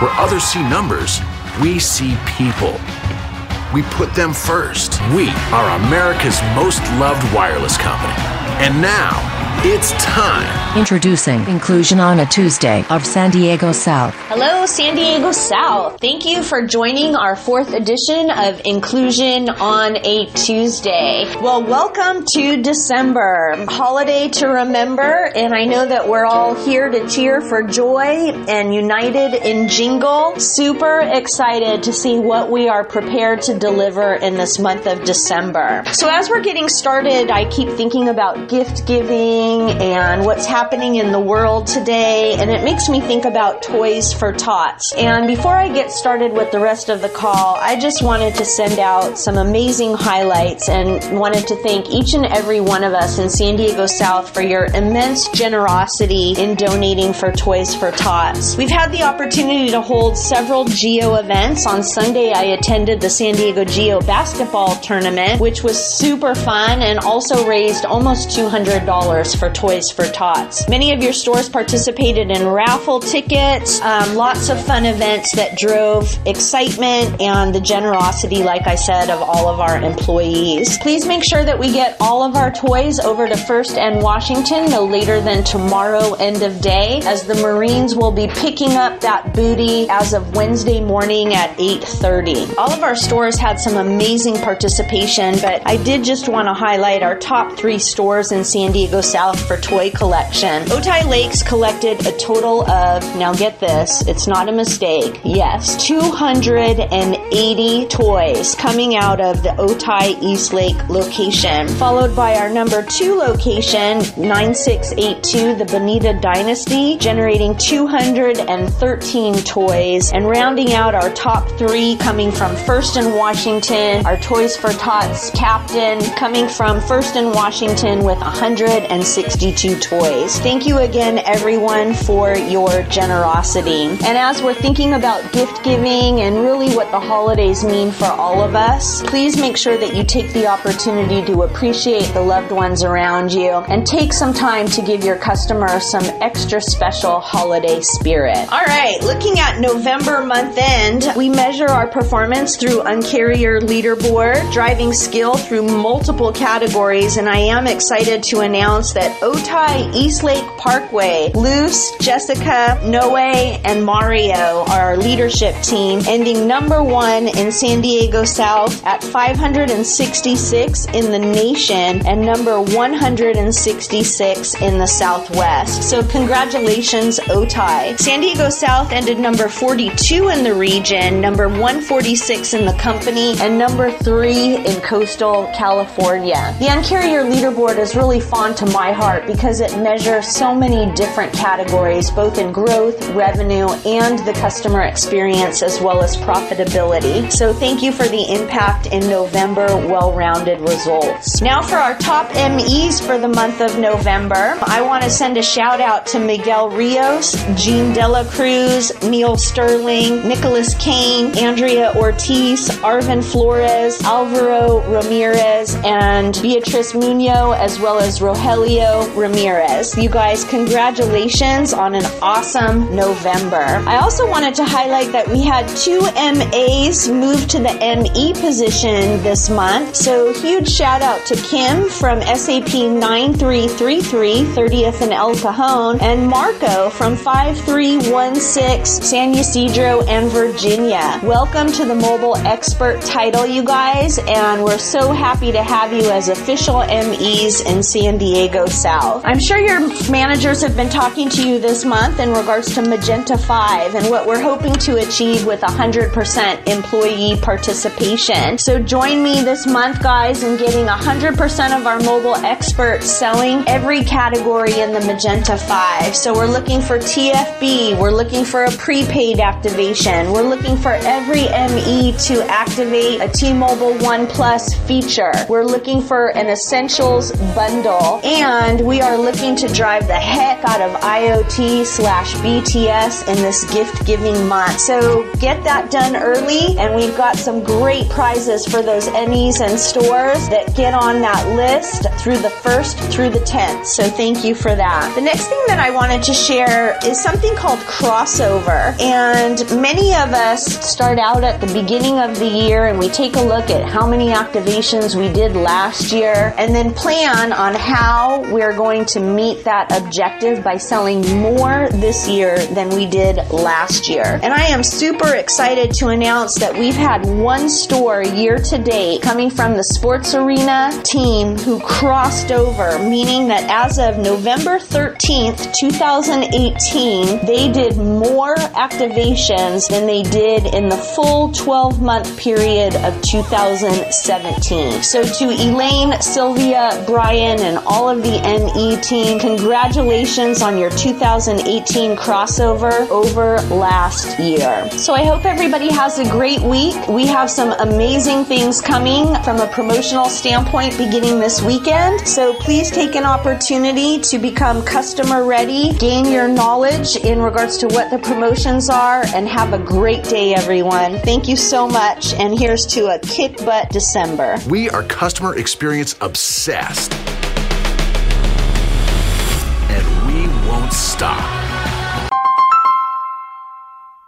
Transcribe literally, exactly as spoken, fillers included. Where others see numbers, we see people. We put them first. We are America's most loved wireless company. And now, it's time. Introducing Inclusion on a Tuesday of San Diego South. Hello, San Diego South. Thank you for joining our fourth edition of Inclusion on a Tuesday. Well, welcome to December, holiday to remember, and I know that we're all here to cheer for joy and united in jingle. Super excited to see what we are prepared to deliver in this month of December. So as we're getting started, I keep thinking about gift giving and what's happening in the world today, and it makes me think about Toys for Tots. And before I get started with the rest of the call, I just wanted to send out some amazing highlights and wanted to thank each and every one of us in San Diego South for your immense generosity in donating for Toys for Tots. We've had the opportunity to hold several Geo events. On Sunday, I attended the San Diego Geo basketball tournament, which was super fun and also raised almost two hundred dollars for Toys for Tots. Many of your stores participated in raffle tickets, um, lots of fun events that drove excitement and the generosity, like I said, of all of our employees. Please make sure that we get all of our toys over to First and Washington no later than tomorrow end of day, as the Marines will be picking up that booty as of Wednesday morning at eight thirty. All of our stores had some amazing participation, but I did just want to highlight our top three stores in San Diego South for toy collection. Otay Lakes collected a total of, now get this, it's not a mistake, yes, two hundred eighty toys coming out of the Otay East Lake location, followed by our number two location, nine six eight two, the Bonita Dynasty, generating two hundred thirteen toys, and rounding out our top three coming from First and Washington, our Toys for Tots captain coming from First and Washington with one hundred sixty-two toys. Thank you again, everyone, for your generosity. And as we're thinking about gift giving and really what the holidays mean for all of us, please make sure that you take the opportunity to appreciate the loved ones around you and take some time to give your customers some extra special holiday spirit. All right, looking at November month end, we measure our performance through Uncarrier Leaderboard, driving skill through multiple categories, and I am excited to announce that Otay Eastlake Parkway, Luce, Jessica, Noe, and Mario are our leadership team, ending number one in San Diego South at five hundred sixty-six in the nation and number one hundred sixty-six in the Southwest. So congratulations, Otay. San Diego South ended number forty-two in the region, number one forty-six in the company, and number three in coastal California. The Uncarrier Leaderboard is really fond to my heart because it measures so many different categories, both in growth, revenue, and the customer experience, as well as profitability. So thank you for the impact in November well-rounded results. Now for our top M Es for the month of November, I want to send a shout out to Miguel Rios, Jean Dela Cruz, Neil Sterling, Nicholas Kane, Andrea Ortiz, Arvin Flores, Alvaro Ramirez, and Beatrice Munoz, as well as Rogelio Ramirez. You guys, congratulations on an awesome November. I also wanted to highlight that we had two M As move to the M E position this month. So huge shout out to Kim from S A P nine three three three, thirtieth and El Cajon, and Marco from five three one six, San Ysidro and Virginia. Welcome to the Mobile Expert title, you guys, and we're so happy to have you as official M Es in San Diego South. I'm sure your managers have been talking to you this month in regards to Magenta five and what we're hoping to achieve with one hundred percent employee participation. So join me this month, guys, in getting one hundred percent of our mobile experts selling every category in the Magenta five. So we're looking for T F B, we're looking for a prepaid activation, we're looking for every M E to activate a T-Mobile One Plus feature, we're looking for an essentials bundle, and And we are looking to drive the heck out of IoT slash B T S in this gift-giving month. So get that done early, and we've got some great prizes for those ennies and stores that get on that list through the first through the tenth. So thank you for that. The next thing that I wanted to share is something called crossover. And many of us start out at the beginning of the year and we take a look at how many activations we did last year and then plan on how we're going to meet that objective by selling more this year than we did last year. And I am super excited to announce that we've had one store year to date coming from the sports arena team who crossed over, meaning that as of November thirteenth, two thousand eighteen, they did more activations than they did in the full twelve-month period of two thousand seventeen. So to Elaine, Sylvia, Brian, and all of the N E team, congratulations on your two thousand eighteen crossover over last year. So I hope everybody has a great week. We have some amazing things coming from a promotional standpoint beginning this weekend. So please take an opportunity to become customer ready, gain your knowledge in regards to what the promotions are, and have a great day, everyone. Thank you so much, and here's to a kick-butt December. We are customer experience obsessed, and we won't stop.